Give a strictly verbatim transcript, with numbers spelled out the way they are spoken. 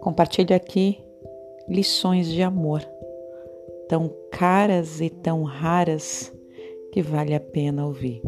Compartilho aqui lições de amor, tão caras e tão raras que vale a pena ouvir.